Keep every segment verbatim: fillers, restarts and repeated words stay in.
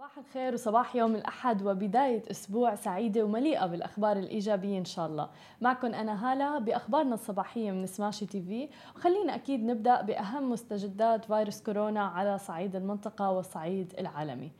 صباح الخير وصباح يوم الأحد وبداية أسبوع سعيدة ومليئة بالأخبار الإيجابية إن شاء الله. معكم أنا هاله بأخبارنا الصباحية من سماشي تي في، وخلينا أكيد نبدأ بأهم مستجدات فيروس كورونا على صعيد المنطقة والصعيد العالمي.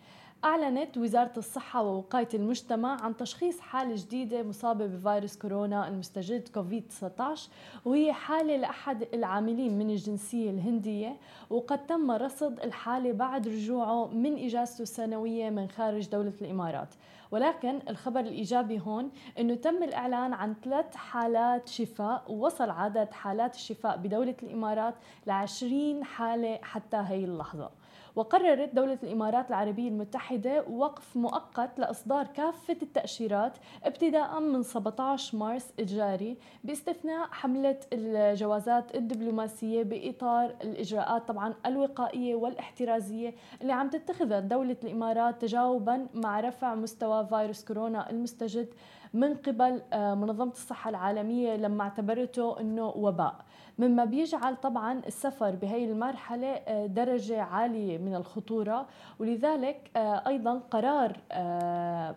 أعلنت وزارة الصحة ووقاية المجتمع عن تشخيص حالة جديدة مصابة بفيروس كورونا المستجد كوفيد تسعة عشر، وهي حالة لأحد العاملين من الجنسية الهندية، وقد تم رصد الحالة بعد رجوعه من إجازته السنوية من خارج دولة الإمارات. ولكن الخبر الإيجابي هون أنه تم الإعلان عن ثلاث حالات شفاء، ووصل عدد حالات الشفاء بدولة الإمارات لعشرين حالة حتى هاي اللحظة. وقررت دولة الإمارات العربية المتحدة وقف مؤقت لإصدار كافة التأشيرات ابتداء من سبعة عشر مارس الجاري، باستثناء حملة الجوازات الدبلوماسية بإطار الإجراءات طبعا الوقائية والاحترازية اللي عم تتخذها دولة الإمارات تجاوبا مع رفع مستوى فيروس كورونا المستجد من قبل منظمة الصحة العالمية لما اعتبرته أنه وباء، مما بيجعل طبعا السفر بهي المرحلة درجة عالية من الخطورة. ولذلك أيضا قرار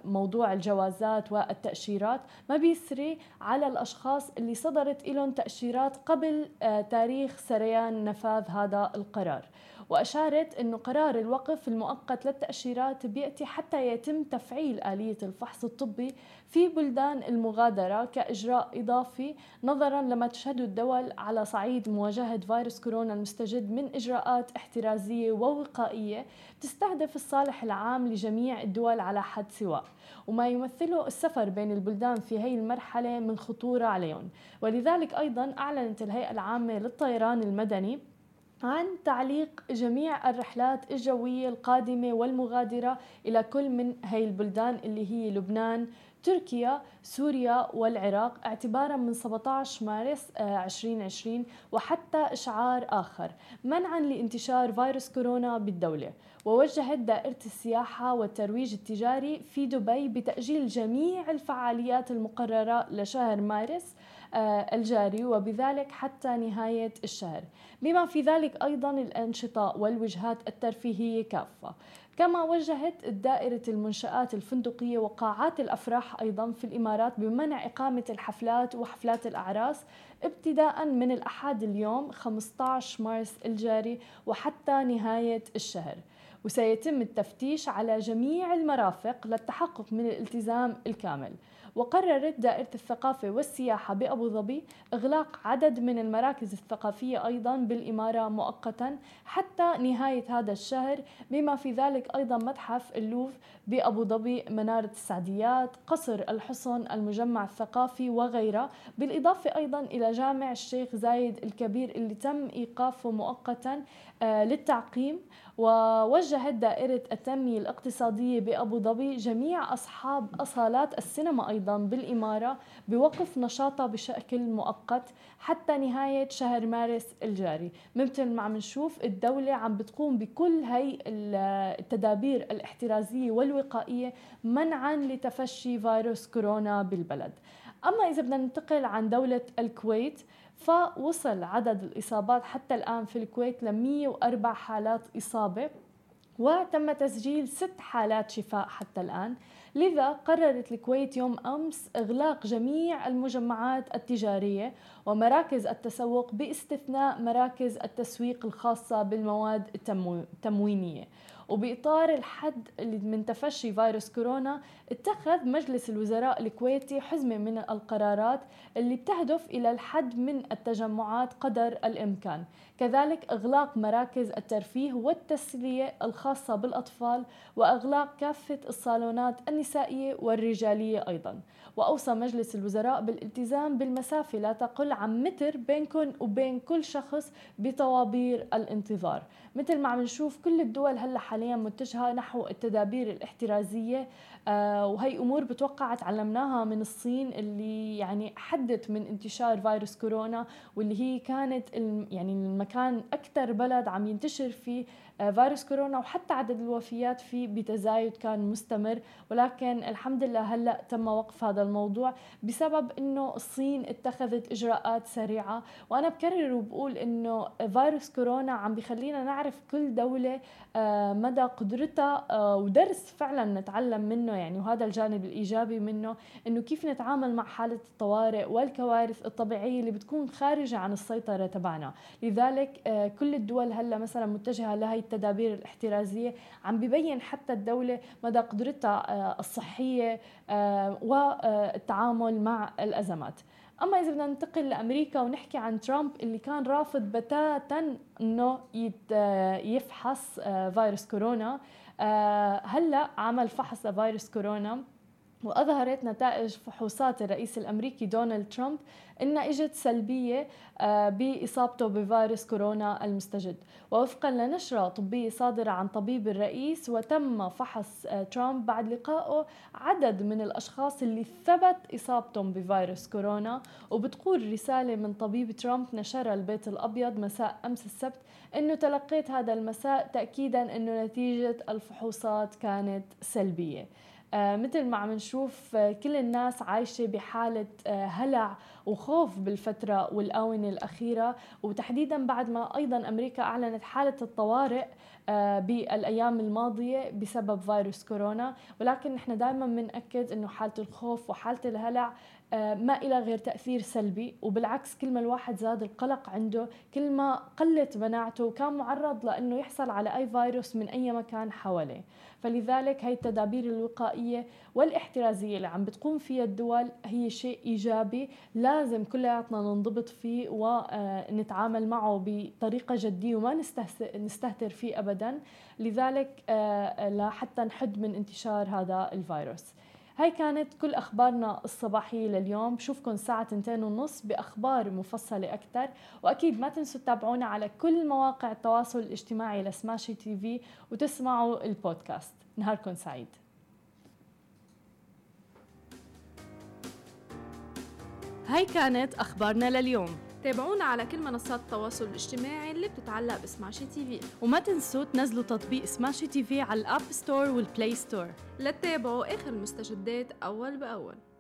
موضوع الجوازات والتأشيرات ما بيسري على الأشخاص اللي صدرت لهم تأشيرات قبل تاريخ سريان نفاذ هذا القرار. وأشارت أنه قرار الوقف المؤقت للتأشيرات بيأتي حتى يتم تفعيل آلية الفحص الطبي في بلدان المغادرة كإجراء إضافي، نظراً لما تشهده الدول على صعيد مواجهة فيروس كورونا المستجد من إجراءات احترازية ووقائية تستهدف الصالح العام لجميع الدول على حد سواء، وما يمثله السفر بين البلدان في هاي المرحلة من خطورة عليهم. ولذلك أيضاً أعلنت الهيئة العامة للطيران المدني عن تعليق جميع الرحلات الجوية القادمة والمغادرة إلى كل من هاي البلدان اللي هي لبنان، تركيا، سوريا والعراق، اعتبارا من سبعة عشر مارس ألفين وعشرين، وحتى إشعار آخر منعا لانتشار فيروس كورونا بالدولة. ووجهت دائرة السياحة والترويج التجاري في دبي بتأجيل جميع الفعاليات المقررة لشهر مارس الجاري، وبذلك حتى نهاية الشهر، بما في ذلك أيضا الأنشطة والوجهات الترفيهية كافة. كما وجهت دائرة المنشآت الفندقية وقاعات الأفراح أيضاً في الإمارات بمنع إقامة الحفلات وحفلات الأعراس ابتداءً من الأحد اليوم خمسة عشر مارس الجاري وحتى نهاية الشهر. وسيتم التفتيش على جميع المرافق للتحقق من الالتزام الكامل. وقررت دائرة الثقافة والسياحة بأبو ظبي إغلاق عدد من المراكز الثقافية أيضاً بالإمارة مؤقتاً حتى نهاية هذا الشهر، بما في ذلك أيضاً متحف اللوف بأبو ظبي، منارة السعديات، قصر الحصن، المجمع الثقافي وغيرها، بالإضافة أيضاً إلى جامع الشيخ زايد الكبير اللي تم إيقافه مؤقتاً للتعقيم. ووجهت دائرة التنمية الاقتصادية بأبو ظبي جميع أصحاب أصالات السينما أيضاً بالإمارة بوقف نشاطها بشكل مؤقت حتى نهاية شهر مارس الجاري. مثل ما عم نشوف الدولة عم بتقوم بكل هاي التدابير الاحترازية والوقائية منعاً لتفشي فيروس كورونا بالبلد. أما إذا بدنا ننتقل عن دولة الكويت، فوصل عدد الإصابات حتى الآن في الكويت ل مئة وأربع حالات إصابة، وتم تسجيل ست حالات شفاء حتى الآن. لذا قررت الكويت يوم أمس إغلاق جميع المجمعات التجارية ومراكز التسوق باستثناء مراكز التسويق الخاصة بالمواد التموينية. وبإطار الحد من تفشي فيروس كورونا، اتخذ مجلس الوزراء الكويتي حزمة من القرارات اللي بتهدف إلى الحد من التجمعات قدر الإمكان، كذلك إغلاق مراكز الترفيه والتسلية الخاصة بالأطفال، وإغلاق كافة الصالونات النسائية والرجالية أيضاً. وأوصى مجلس الوزراء بالالتزام بالمسافة لا تقل عن متر بينكم وبين كل شخص بطوابير الانتظار. مثل ما عم نشوف كل الدول هلا حاليا متجهة نحو التدابير الاحترازية وهي أمور بتوقع تعلمناها من الصين اللي يعني حدت من انتشار فيروس كورونا، واللي هي كانت يعني المكان أكثر بلد عم ينتشر فيه فيروس كورونا، وحتى عدد الوفيات فيه بتزايد كان مستمر. ولكن الحمد لله هلأ تم وقف هذا الموضوع بسبب أنه الصين اتخذت إجراءات سريعة. وأنا بكرر وبقول أنه فيروس كورونا عم بيخلينا نعرف كل دولة مدى قدرتها، ودرس فعلا نتعلم منه يعني، وهذا الجانب الإيجابي منه أنه كيف نتعامل مع حالة الطوارئ والكوارث الطبيعية اللي بتكون خارجة عن السيطرة تبعنا. لذلك كل الدول هلأ مثلا متجهة لهي التدابير الاحترازية، عم بيبين حتى الدولة مدى قدرتها الصحية والتعامل مع الأزمات. أما إذا بدنا ننتقل لأمريكا ونحكي عن ترامب اللي كان رافض بتاتاً إنه يفحص فيروس كورونا، هلأ عمل فحص لفيروس كورونا، وأظهرت نتائج فحوصات الرئيس الأمريكي دونالد ترامب إن إجت سلبية بإصابته بفيروس كورونا المستجد. ووفقا لنشرة طبية صادرة عن طبيب الرئيس، وتم فحص ترامب بعد لقائه عدد من الأشخاص اللي ثبت إصابتهم بفيروس كورونا. وبتقول رسالة من طبيب ترامب نشرها البيت الأبيض مساء أمس السبت إنه تلقيت هذا المساء تأكيدا إنه نتيجة الفحوصات كانت سلبية. مثل ما عم نشوف كل الناس عايشة بحالة هلع وخوف بالفترة والآونة الأخيرة، وتحديدا بعد ما أيضا أمريكا أعلنت حالة الطوارئ بالأيام الماضية بسبب فيروس كورونا. ولكن نحن دائما بنأكد أنه حالة الخوف وحالة الهلع ما إلى غير تأثير سلبي، وبالعكس كل ما الواحد زاد القلق عنده كل ما قلت مناعته وكان معرض لأنه يحصل على أي فيروس من أي مكان حواليه. فلذلك هاي التدابير الوقائية والاحترازية اللي عم بتقوم فيها الدول هي شيء إيجابي لازم كلياتنا ننضبط فيه ونتعامل معه بطريقة جدية وما نستهتر فيه أبدا، لذلك لحتى نحد من انتشار هذا الفيروس. هاي كانت كل أخبارنا الصباحية لليوم، بشوفكم الساعة اثنين ونص بأخبار مفصلة أكتر. وأكيد ما تنسوا تتابعونا على كل مواقع التواصل الاجتماعي لسماشي تي في وتسمعوا البودكاست. نهاركم سعيد. هاي كانت أخبارنا لليوم، تابعونا على كل منصات التواصل الاجتماعي اللي بتتعلق بسماشي تي في، وما تنسوا تنزلوا تطبيق سماشي تي في على الأب ستور والبلاي ستور لتتابعوا آخر المستجدات أول بأول.